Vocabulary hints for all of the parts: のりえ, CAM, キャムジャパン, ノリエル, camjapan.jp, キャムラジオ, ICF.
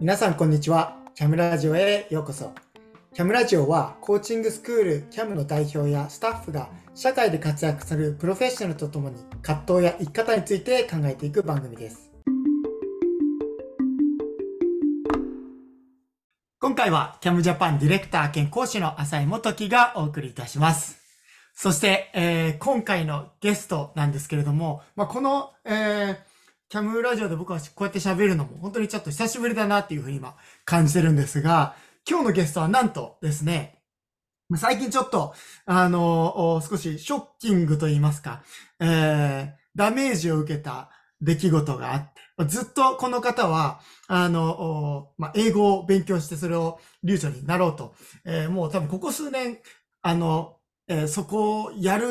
皆さんこんにちは。キャムラジオへようこそ。キャムラジオはコーチングスクールキャムの代表やスタッフが社会で活躍するプロフェッショナルとともに葛藤や生き方について考えていく番組です。今回はキャムジャパンディレクター兼講師の浅井元樹がお送りいたします。そして、今回のゲストなんですけれども、この、キャムラジオで僕はこうやって喋るのも本当にちょっと久しぶりだなっていうふうに今感じてるんですが、今日のゲストはなんとですね、最近ちょっと、少しショッキングと言いますか、ダメージを受けた出来事があって、ずっとこの方は、英語を勉強してそれを流暢になろうと、もう多分ここ数年、そこをやる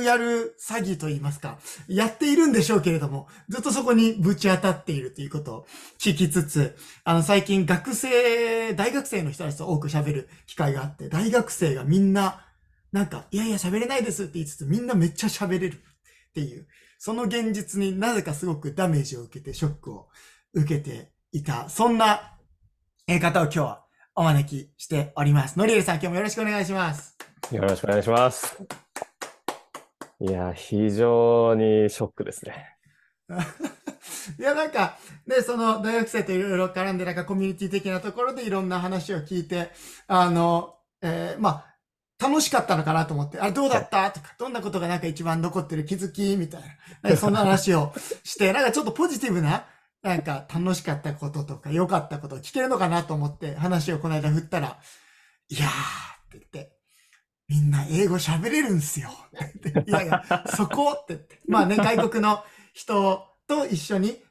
詐欺と言いますか、やっているんでしょうけれども、ずっとそこにぶち当たっているということを聞きつつ、最近大学生の人たちと多く喋る機会があって、大学生がみんな、喋れないですって言いつつ、みんなめっちゃ喋れるっていう、その現実になぜかすごくダメージを受けて、ショックを受けていた、そんな方を今日はお招きしております。のりえさん、今日もよろしくお願いします。よろしくお願いします。いや、非常にショックですね。いや、大学生といろいろ絡んで、コミュニティ的なところでいろんな話を聞いて、楽しかったのかなと思って、どうだったとか、どんなことが一番残ってる気づきみたいな、そんな話をして、ちょっとポジティブな、楽しかったこととか、良かったことを聞けるのかなと思って、話をこの間振ったら、いやーって言って、みんな英語喋れるんすよ。いやいや、そこって言って。外国の人と一緒に、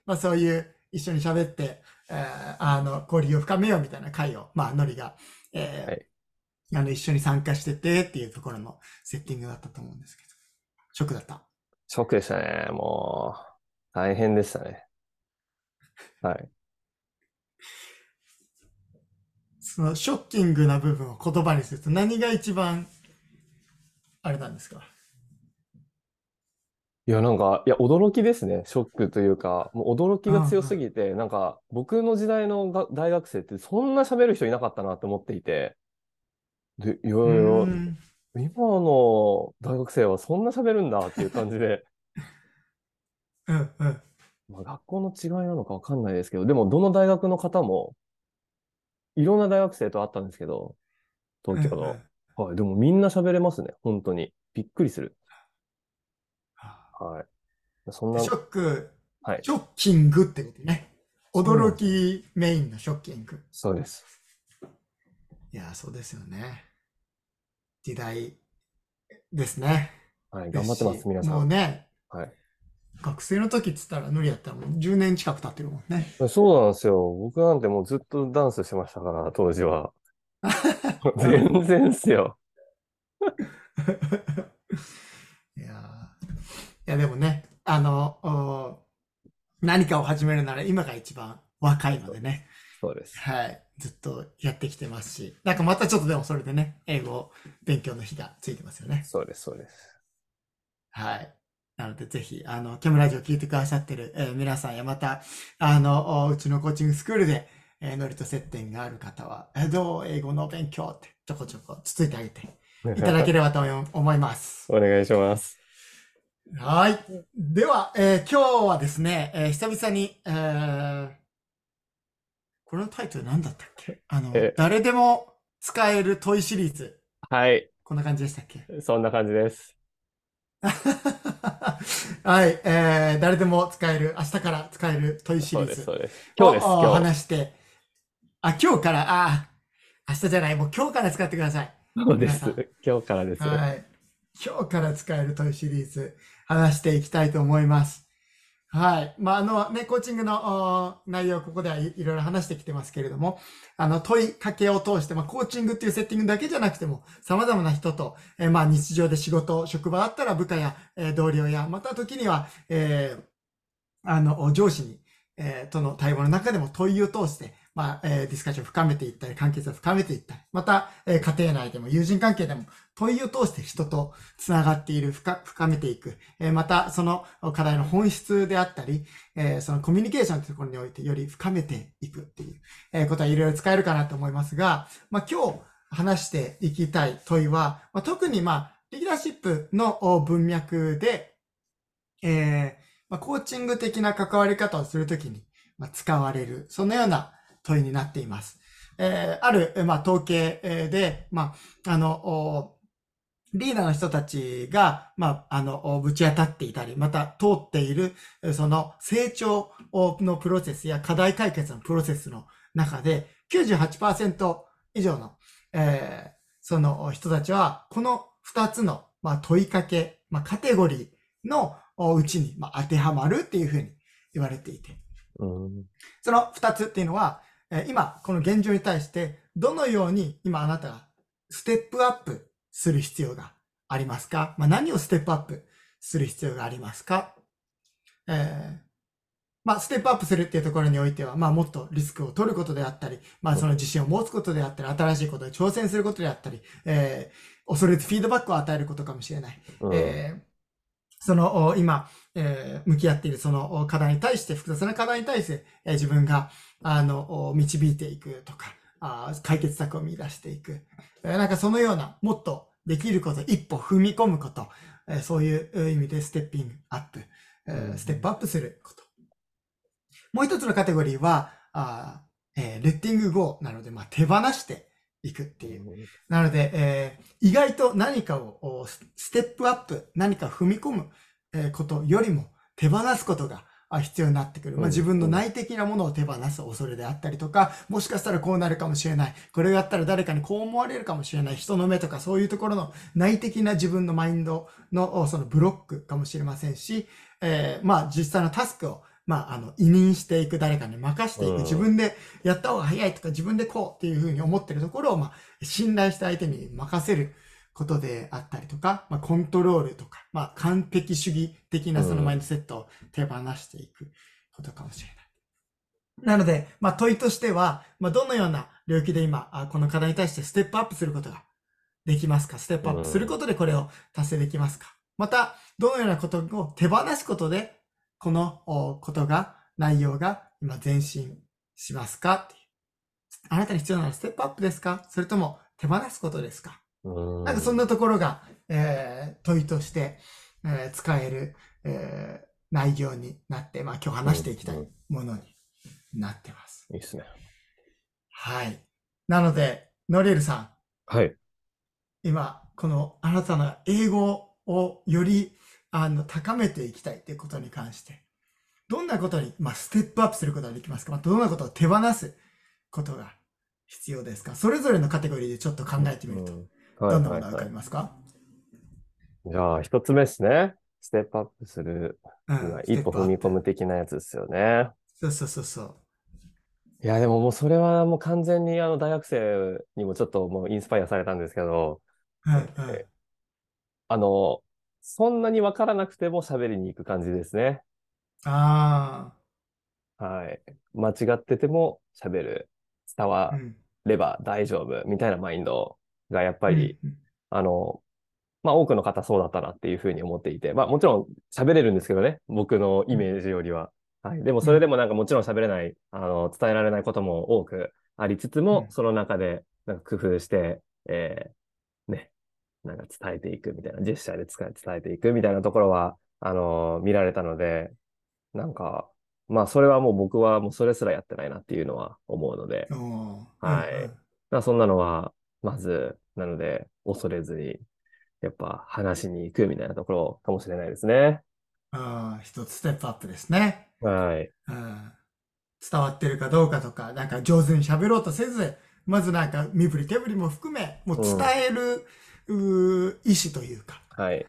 一緒に喋って、交流を深めようみたいな会を、ノリが、一緒に参加しててっていうところのセッティングだったと思うんですけど。ショックだった。ショックでしたね。もう、大変でしたね。はい。そのショッキングな部分を言葉にすると何が一番あれなんですか？いや驚きですね。ショックというか、もう驚きが強すぎて、僕の時代の大学生ってそんな喋る人いなかったなと思っていて、で、いろいろ今の大学生はそんな喋るんだっていう感じで、学校の違いなのかわかんないですけど、でもどの大学の方もいろんな大学生と会ったんですけど、東京の、でもみんな喋れますね。本当にびっくりする。そんなショック、ショッキングってことね。驚きメインのショッキング。そうです。いや、そうですよね。時代ですね。頑張ってます皆さん。もうね。学生の時っつったら、ノリやったらもう10年近く経ってるもんね。そうなんですよ。僕なんてもうずっとダンスしてましたから、当時は。全然っすよ。いやでもね、何かを始めるなら今が一番若いのでね。そうです。ずっとやってきてますし、またちょっとでもそれでね、英語勉強の日がついてますよね。そうです、そうです。なので、ぜひ、キャムラジオを聞いてくださってる、皆さんや、また、うちのコーチングスクールで、ノリと接点がある方は、どう英語の勉強って、ちょこちょこつついてあげていただければと思います。お願いします。では、今日はですね、久々に、これのタイトル何だったっけ？誰でも使える問いシリーズ。こんな感じでしたっけ？そんな感じです。誰でも使える、明日から使える問いシリーズを話して、今日から、明日じゃない、もう今日から使ってください。そうです。今日からです。今日から使える問いシリーズ、話していきたいと思います。コーチングの内容、ここではいろいろ話してきてますけれども、問いかけを通して、コーチングっていうセッティングだけじゃなくても、様々な人と、日常で仕事、職場だったら部下や、同僚や、また時には、上司に、との対話の中でも問いを通して、ディスカッションを深めていったり、関係性を深めていったり、また、家庭内でも友人関係でも問いを通して人とつながっている、深めていく、またその課題の本質であったり、そのコミュニケーションというところにおいてより深めていくっていう、ことはいろいろ使えるかなと思いますが、今日話していきたい問いは、特にリーダーシップの文脈で、コーチング的な関わり方をするときに使われる、そのような問いになっています。ある、統計で、リーダーの人たちが、ぶち当たっていたり、また通っている、その成長のプロセスや課題解決のプロセスの中で、98% 以上の、その人たちは、この2つの、問いかけ、カテゴリーのうちに、当てはまるっていうふうに言われていて、その2つっていうのは、今この現状に対してどのように今あなたがステップアップする必要がありますか、何をステップアップする必要がありますか、ステップアップするっていうところにおいては、もっとリスクを取ることであったり、その自信を持つことであったり、新しいことに挑戦することであったり、恐れずフィードバックを与えることかもしれない。その今、向き合っているその課題に対して、複雑な課題に対して、自分が導いていくとか、解決策を見出していく。なんかそのような、もっとできること、一歩踏み込むこと、そういう意味でステッピングアップ、ステップアップすること。もう一つのカテゴリーは、レッティングゴーなので、手放していくっていう。なので、意外と何かをステップアップ、何か踏み込むことよりも手放すことが必要になってくる。自分の内的なものを手放す恐れであったりとか、もしかしたらこうなるかもしれない。これをやったら誰かにこう思われるかもしれない。人の目とかそういうところの内的な自分のマインドのそのブロックかもしれませんし、実際のタスクを委任していく、誰かに任していく、自分でやった方が早いとか、自分でこうっていうふうに思ってるところを、信頼した相手に任せることであったりとか、コントロールとか、完璧主義的なそのマインドセットを手放していくことかもしれない。なので、問いとしては、どのような領域で今、この課題に対してステップアップすることができますか？ステップアップすることでこれを達成できますか？また、どのようなことを手放すことで、このことが、内容が今前進しますか？あなたに必要なのはステップアップですか？それとも手放すことですか？なんかそんなところが、問いとして、使える、内容になって、今日話していきたいものになってます。いいですね。はい。なので、ノリエルさん。はい。今、このあなたの英語をより高めていきたいということに関して、どんなことに、ステップアップすることができますか？どんなことを手放すことが必要ですか？それぞれのカテゴリーでちょっと考えてみると、どんなものが浮かびますか？じゃあ、一つ目ですね。ステップアップする。一歩踏み込む的なやつですよね。そう。いや、でももうそれはもう完全に大学生にもちょっともうインスパイアされたんですけど、そんなに分からなくても喋りに行く感じですね。はい。間違ってても喋る。伝われば大丈夫みたいなマインドがやっぱり、多くの方そうだったなっていうふうに思っていて、もちろん喋れるんですけどね、僕のイメージよりは。でもそれでもなんかもちろん喋れない、伝えられないことも多くありつつも、その中でなんか工夫して、なんか伝えていくみたいな、ジェスチャーで伝えていくみたいなところは、見られたので、なんか、それはもう僕はもうそれすらやってないなっていうのは思うので、そんなのは、まず、なので、恐れずに、やっぱ話しに行くみたいなところかもしれないですね。一つステップアップですね。伝わってるかどうかとか、なんか上手に喋ろうとせず、まずなんか身振り手振りも含め、もう伝える、意思というか、伝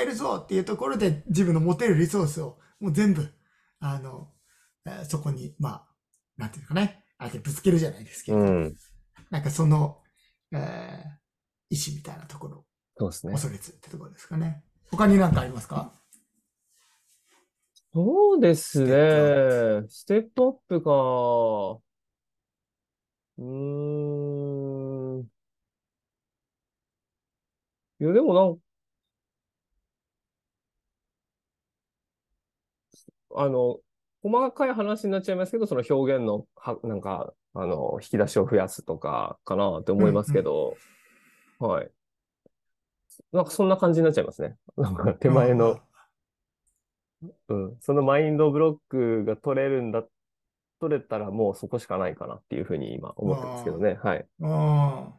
えるぞっていうところで自分の持てるリソースをもう全部そこになんていうかね、ぶつけるじゃないですけど、なんかその、意思みたいなところ、そうですね、恐れずってところですかね。他に何かありますか？そうですね。ステップアップか。うーん。いや、でもあの、細かい話になっちゃいますけど、その表現のは、なんか、引き出しを増やすとか、かなってう思いんますうけん。ど、はい。なんかそんな感じになっちゃいますね。なんか手前の、あそのマインドブロックが取れたらもうそこしかないかなっていうふうに今思ってますけどあ、ね。ああ、ああ。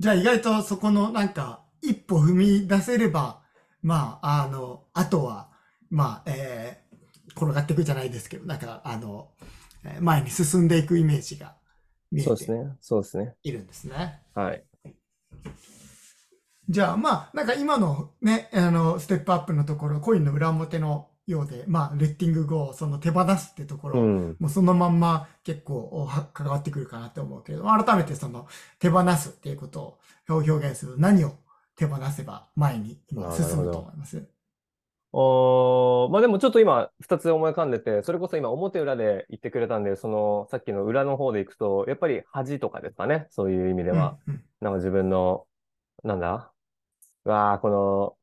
じゃあ意外とそこのなんか一歩踏み出せれば、あとは、転がっていくじゃないですけど、前に進んでいくイメージが見えそうですてね。そうですね。いるんですね。はい。じゃあ今のね、ステップアップのところ、コインの裏表のようで、レッティング後をその手放すってとこうろ、ん。もうそのまんま結構関わってくるかなと思うけれども、改めてその手放すっていうことを表現する、何を手放せば前に今なる進ほむと思ど。います？まあでもちょっと今二つ思い浮かんでて、それこそ今表裏で言ってくれたんで、そのさっきの裏の方でいくと、やっぱり恥とかですかね。そういう意味でうは。ん、うん、なんか自分の、なんだわあ、こ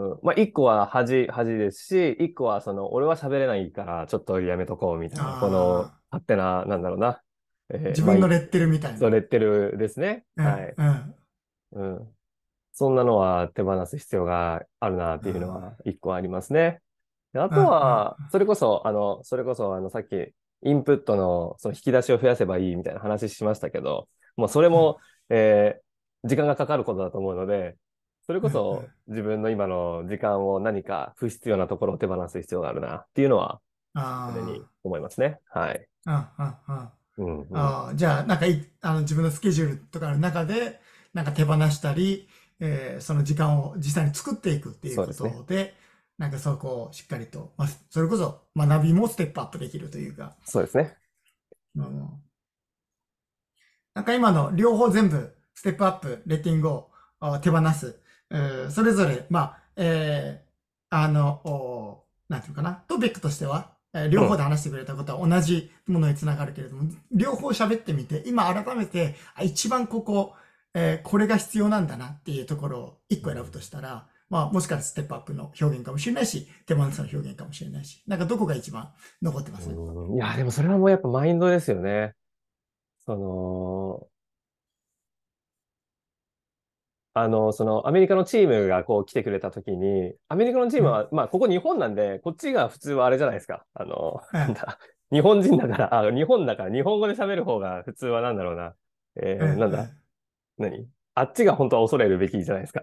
の、まあ一個は恥ですし、一個はその、俺は喋れないからちょっとやめとこうみたいな、このああ、勝手な、なんだろうな。自まあ、分のレッテルみたいそう、な。レッテルですね。うん、うん。うん。そんなのは手放す必要があるなっていうのはあ一個ありますね。でああ、うとん、は、さっきインプットのその引き出しを増やせばいいみたいな話しましたけど、もうそれうん、うん、も、え時間がかかることだと思うので、それうこん、うそん。自分の今の時間を何か不必要なところを手放す必要があるなっていうのは、常にあ思いますね。あ、うん、うん、うん。うんうん。じゃあ、自分のスケジュールとかの中で、手放したり、その時間を実際に作っていくっていうそうこですね。とで、そこをしっかりと、それこそ学びもステップアップできるというか、そうですね。うん、今の両方全部、ステップアップ、レッティングを手放す、それぞれ、なんていうのかな、トピックとしては、う両方ん。で話してくれたことは同じものにつながるけれども、両方喋ってみて、今改めて、一番これが必要なんだなっていうところを一う個選ぶんとしたら、もしかしたらステップアップの表現かもしれないし、手放すの表現かもしれないし、どこが一番残ってます？いや、でもそれはもうやっぱマインドですよね。その、アメリカのチームがこう来てくれたときに、アメリカのチーうムん、は、まあ、ここ日本なんで、こっちが普通はあれじゃないですか。うなんん、だ、日本人だから、日本だから、日本語で喋る方が普通はなんだろうな。うん、なんうだ、ん。何あっちが本当は恐れるべきじゃないですか。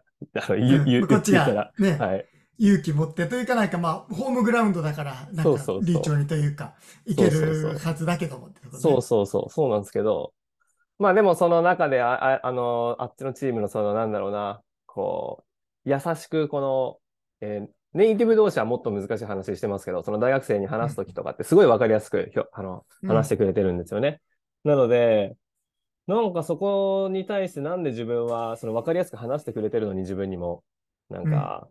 こ言っっちてみたがら。ね、はい。勇気持ってというかホームグラウンドだから、そうそう流そ暢う。にというか、いそけうそうそるう。はずだけどもってことね。そうなんですけど。まあでもその中で、あっちのチームのそのなんだろうな、こう、優しくこの、ネイティブ同士はもっと難しい話してますけど、その大学生にう話すとん、きとかってすごいわかりやすくうん、話してくれてるんですよね。なので、なんかそこに対してなんで自分は、そのわかりやすく話してくれてるのに自分にも、なんうん、か、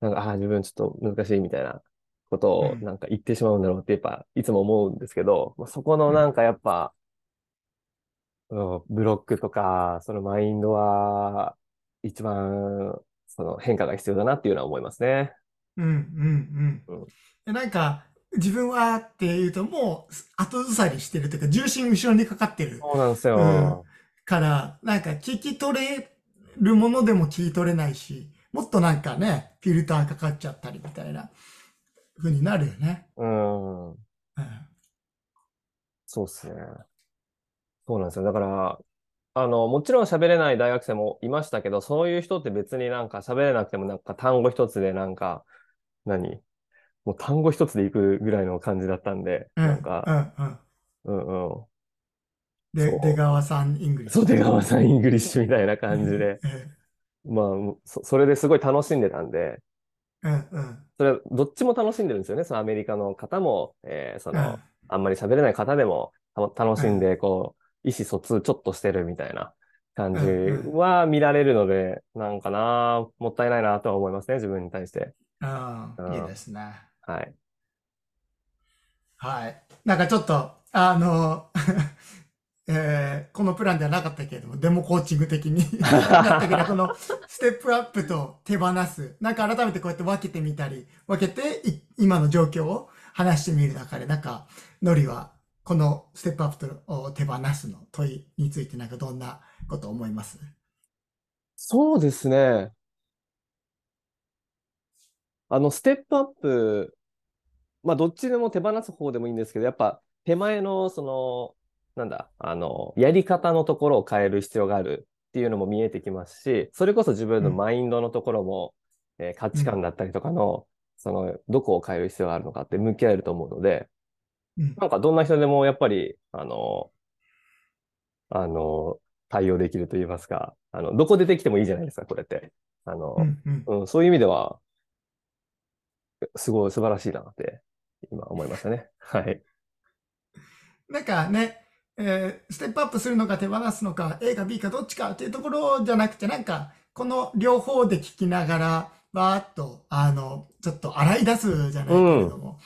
自分ちょっと難しいみたいなことうをん、言ってしまうんだろうってやっぱいつも思うんですけど、まあ、そこのうん。やっぱ、ブロックとか、そのマインドは、一番、その変化が必要だなっていうのは思いますね。うんうんうんうん。で自分はっていうともう後ずさりしてるというか、重心後ろにかかってる、そうなんですうん、よ。から聞き取れるものでも聞き取れないし、もっとフィルターかかっちゃったりみたいな風になるよね。うん。うん、そうっすね。そうなんですよ。だから、もちろん喋れない大学生もいましたけど、そういう人って別に喋れなくても単語一つで何もう単語一つでいくぐらいの感じだったんで、うんうんうんうんうん。出そ川さんイングリッう。シュみた出い川な。さんイングリッシュみたいなう感じん、で。うんまあ、それですごい楽しんでたんで、うんうん。それはどっちも楽しんでるんですよね。そのアメリカの方も、うん、あんまり喋れない方でも楽うしんん、で、こう、意思疎通ちょっとしてるみたいな感うじん、うん。は見られるので、もったいないなとは思いますね、自分に対して。うん、いいはですね。い。なんかちょっと、このプランではなかったけれども、デモコーチング的に なったけど、このステップアップと手放す。なんか改めてこうやって分けてみたり、分けて今の状況を話してみる中で、なんか、ノリはこのステップアップと手放すの問いについてなんかどんなことを思います？そうですね。ステップアップ、どっちでも手放す方でもいいんですけど、やっぱ手前の、やり方のところを変える必要があるっていうのも見えてきますし、それこそ自分のマインドのところも、価値観だったりとかの、どこを変える必要があるのかって向き合えると思うので、なんかどんな人でもやっぱり、対応できると言いますか、どこでできてもいいじゃないですか、これって。そういう意味では、すごい素晴らしいなって今思いましたね。なんかね、ステップアップするのか手放すのか A か B かどっちかっていうところじゃなくて、なんかこの両方で聞きながらバーッとちょっと洗い出すじゃないけれども、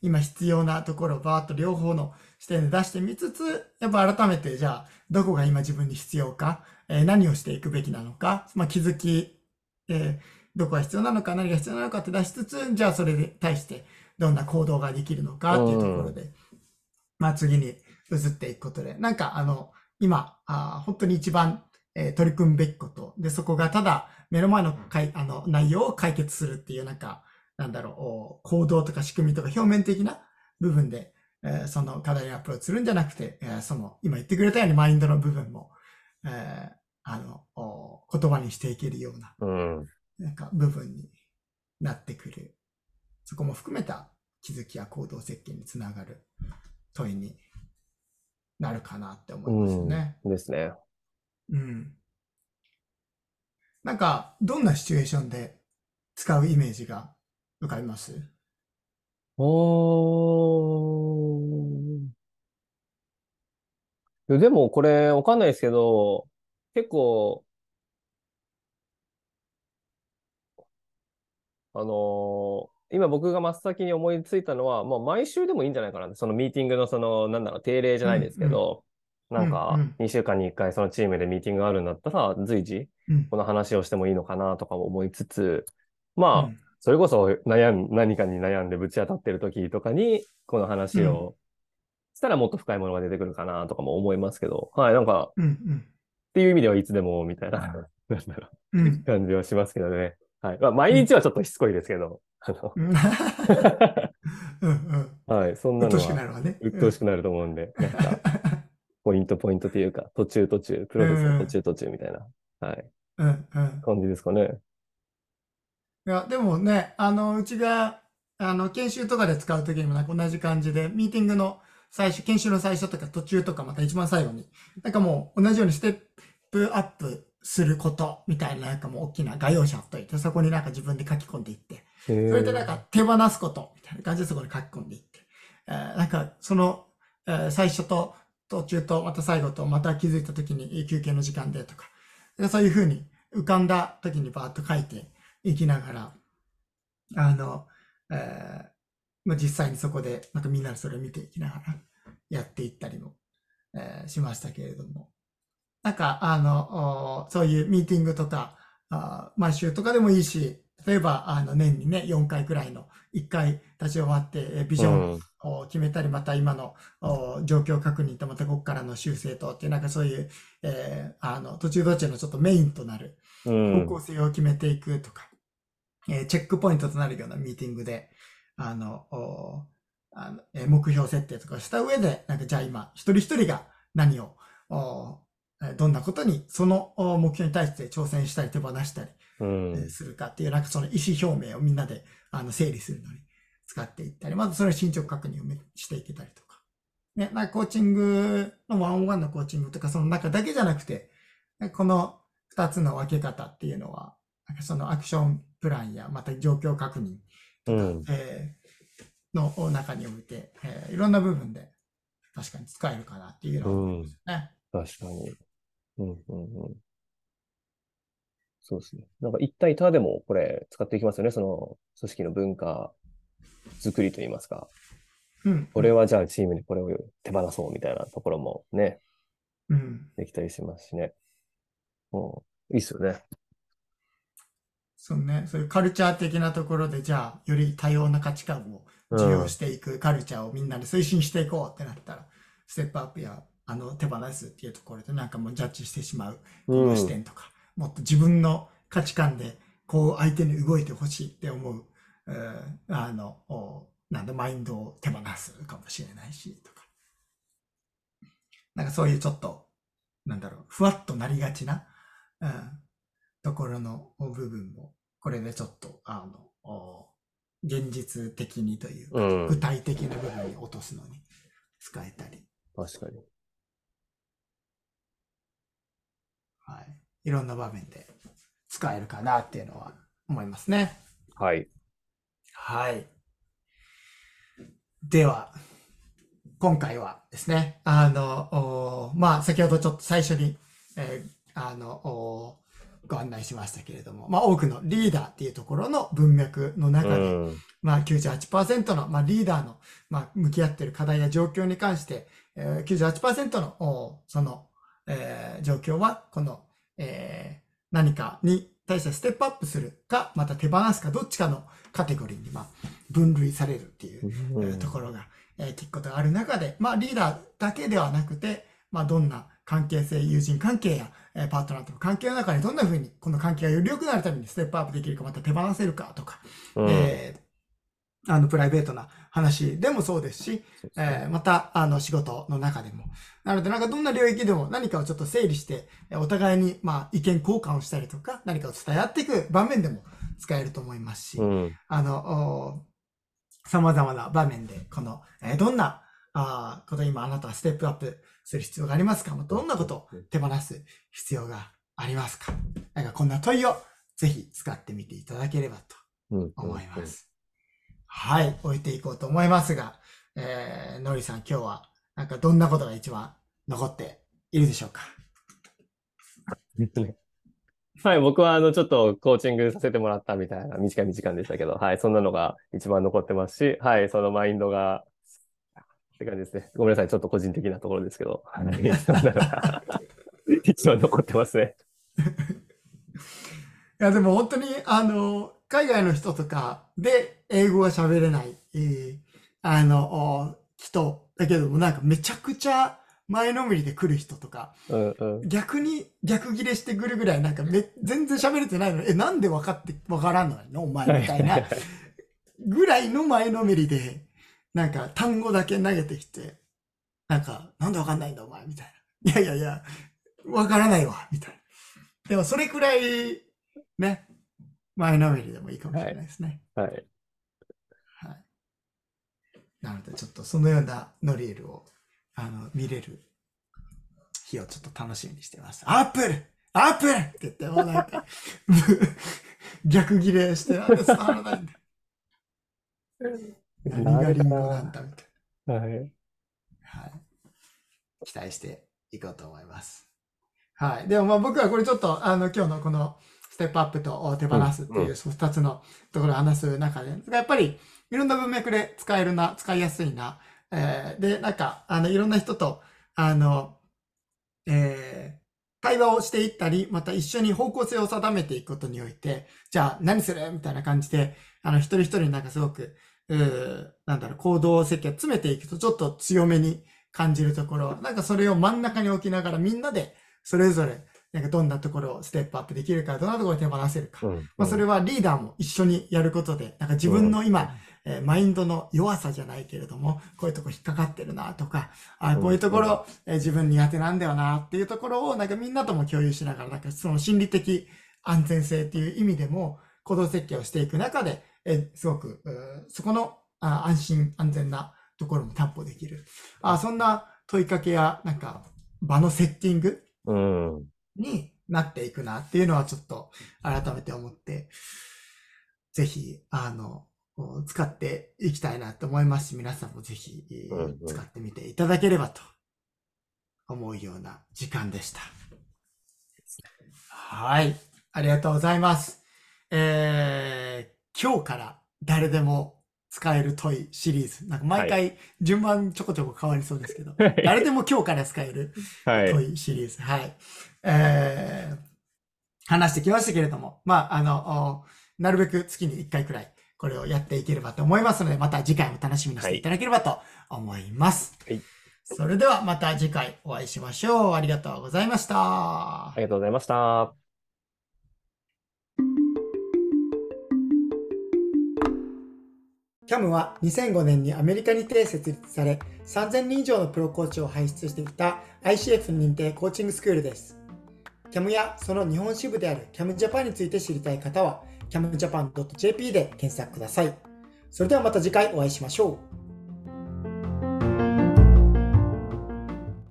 今必要なところをバーッと両方の視点で出してみつつ、やっぱ改めてじゃあどこが今自分に必要か、何をしていくべきなのか、気づき、どこが必要なのか、何が必要なのかって出しつつ、じゃあそれに対してどんな行動ができるのかっていうところで、次に移っていくことで、なんか今、本当に一番、取り組むべきことで、そこがただ目の前の内容を解決するっていう、行動とか仕組みとか表面的な部分で、その課題にアプローチするんじゃなくて、今言ってくれたようにマインドの部分も、言葉にしていけるような、なんか部分になってくる。そこも含めた気づきや行動設計につながる問いになるかなって思いますね。なんかどんなシチュエーションで使うイメージが浮かびます？でもこれわかんないですけど、結構今僕が真っ先に思いついたのは、毎週でもいいんじゃないかな。そのミーティングの定例じゃないですけど、2週間に1回そのチームでミーティングがあるんだったら、随時この話をしてもいいのかなとかも思いつつ、それこそ何かに悩んでぶち当たってる時とかに、この話をしたらもっと深いものが出てくるかなとかも思いますけど、っていう意味ではいつでもみたいな、感じはしますけどね。毎日はちょっとしつこいですけど、そんなのはうっとうしくなると思うんで、ポイントというか、途中、プロセスの途中みたいな、感じですかね。いや、でもね、うちが、研修とかで使うときにも、同じ感じで、ミーティングの最初、研修の最初とか途中とか、また一番最後に、もう同じようにステップアップすることみたいな、もう大きな概要書といて、そこに自分で書き込んでいって、それで手放すことみたいな感じでそこに書き込んでいって、その、最初と途中とまた最後と、また気づいた時に休憩の時間でとか、そういうふうに浮かんだ時にバーッと書いていきながら、実際にそこでみんなでそれを見ていきながらやっていったりも、しましたけれども。そういうミーティングとか、毎週とかでもいいし、例えば、年にね、4回くらいの、1回立ち終わって、ビジョンを決めたり、また今の状況確認と、またここからの修正と、っていう、そういう、途中のちょっとメインとなる、方向性を決めていくとか、チェックポイントとなるようなミーティングで、目標設定とかした上で、じゃあ今、一人一人が何を、どんなことに、その目標に対して挑戦したり手放したりするかっていう、その意思表明をみんなで整理するのに使っていったり、まずそれ進捗確認をしていけたりとか。ね、コーチングのワンオンワンのコーチングとか、その中だけじゃなくて、この2つの分け方っていうのは、そのアクションプランや、また状況確認とかの中において、いろんな部分で確かに使えるかなっていうのは思いますよね。確かに。そうですね。一体他でもこれ使っていきますよね。組織の文化作りといいますか。うん、これはじゃあチームにこれを手放そうみたいなところもね、うん、できたりしますしね。もういいっすよね。そうね、そういうカルチャー的なところで、じゃあより多様な価値観を受容していくカルチャーをみんなで推進していこうってなったら、うん、ステップアップや手放すっていうところでなんかもうジャッジしてしまうこの視点とか、うん、もっと自分の価値観でこう相手に動いてほしいって思う、なんだマインドを手放すかもしれないしとか、なんかそういうちょっとなんだろうふわっとなりがちな、うん、ところの部分もこれでちょっと現実的にというか、うん、具体的な部分に落とすのに使えたり。確かに。はい、いろんな場面で使えるかなっていうのは思いますね。はい。はい。では今回はですね、まあ、先ほどちょっと最初に、ご案内しましたけれども、まあ、多くのリーダーっていうところの文脈の中で、まあ、98% の、まあ、リーダーの、まあ、向き合っている課題や状況に関して、98% のその、状況はこの、何かに対してステップアップするかまた手放すかどっちかのカテゴリーに、まあ、分類されるっていうところが、聞くことがある中で、まあ、リーダーだけではなくて、まあ、どんな関係性友人関係や、パートナーとの関係の中でどんなふうにこの関係がより良くなるためにステップアップできるかまた手放せるかとか、プライベートな話でもそうですし、また仕事の中でもなのでなんかどんな領域でも何かをちょっと整理してお互いにまあ意見交換をしたりとか何かを伝え合っていく場面でも使えると思いますし、さまざまな場面でこの、どんなこと今あなたはステップアップする必要がありますか、どんなことを手放す必要がありますか、なんかこんな問いをぜひ使ってみていただければと思います。はい、置いていこうと思いますが、のりさん、今日はなんかどんなことが一番残っているでしょうか。はい、僕はちょっとコーチングさせてもらったみたいな短い時間でしたけど、はい、そんなのが一番残ってますし、はい、そのマインドがって感じですね。ごめんなさい、ちょっと個人的なところですけど、そんなのが一番残ってますね。いやでも本当に海外の人とかで英語が喋れない、人だけどもなんかめちゃくちゃ前のめりで来る人とか、逆に逆ギレしてくるぐらいなんか全然喋れてないのになんで分からんのお前みたいなぐらいの前のめりでなんか単語だけ投げてきてなんかなんで分かんないんだお前みたいな、いやいやいや分からないわみたいな、でもそれくらいね前のめりでもいいかもしれないですね。なのでちょっとそのようなノリエルを見れる日をちょっと楽しみにしてます。アップルって言ってもなんか逆ギレしてなんで伝わらないんだ何がリンゴなんだみたいな、期待していこうと思います。はい、でもまあ僕はこれちょっと今日のこのステップアップと手放すっていう2つのところを話す中で、やっぱりいろんな文脈で使えるな、使いやすいな、でなんかいろんな人と対話をしていったり、また一緒に方向性を定めていくことにおいて、じゃあ何するみたいな感じで一人一人なんかすごくなんだろう行動設計を詰めていくとちょっと強めに感じるところ、なんかそれを真ん中に置きながらみんなでそれぞれなんかどんなところをステップアップできるか、どんなところを手放せるか、まあ、それはリーダーも一緒にやることでなんか自分の今、マインドの弱さじゃないけれどもこういうところ引っかかってるなとか、こういうところ、自分苦手なんだよなっていうところをなんかみんなとも共有しながら、なんかその心理的安全性っていう意味でも行動設計をしていく中で、すごくそこの安心安全なところも担保できる、そんな問いかけやなんか場のセッティング、になっていくなっていうのはちょっと改めて思って、ぜひ使っていきたいなと思いますし、皆さんもぜひ使ってみていただければと思うような時間でした。はい、ありがとうございます。今日から誰でも使えるトイシリーズ。なんか毎回順番ちょこちょこ変わりそうですけど、はい、誰でも今日から使えるトイシリーズ。はい。はい、話してきましたけれども、まあ、なるべく月に1回くらいこれをやっていければと思いますので、また次回も楽しみにしていただければと思います。はい。それではまた次回お会いしましょう。ありがとうございました。ありがとうございました。CAM は2005年にアメリカにて設立され、3000人以上のプロコーチを輩出してきた ICF 認定コーチングスクールです。CAM やその日本支部である CAM ジャパンについて知りたい方は camjapan.jp で検索ください。それではまた次回お会いしましょう。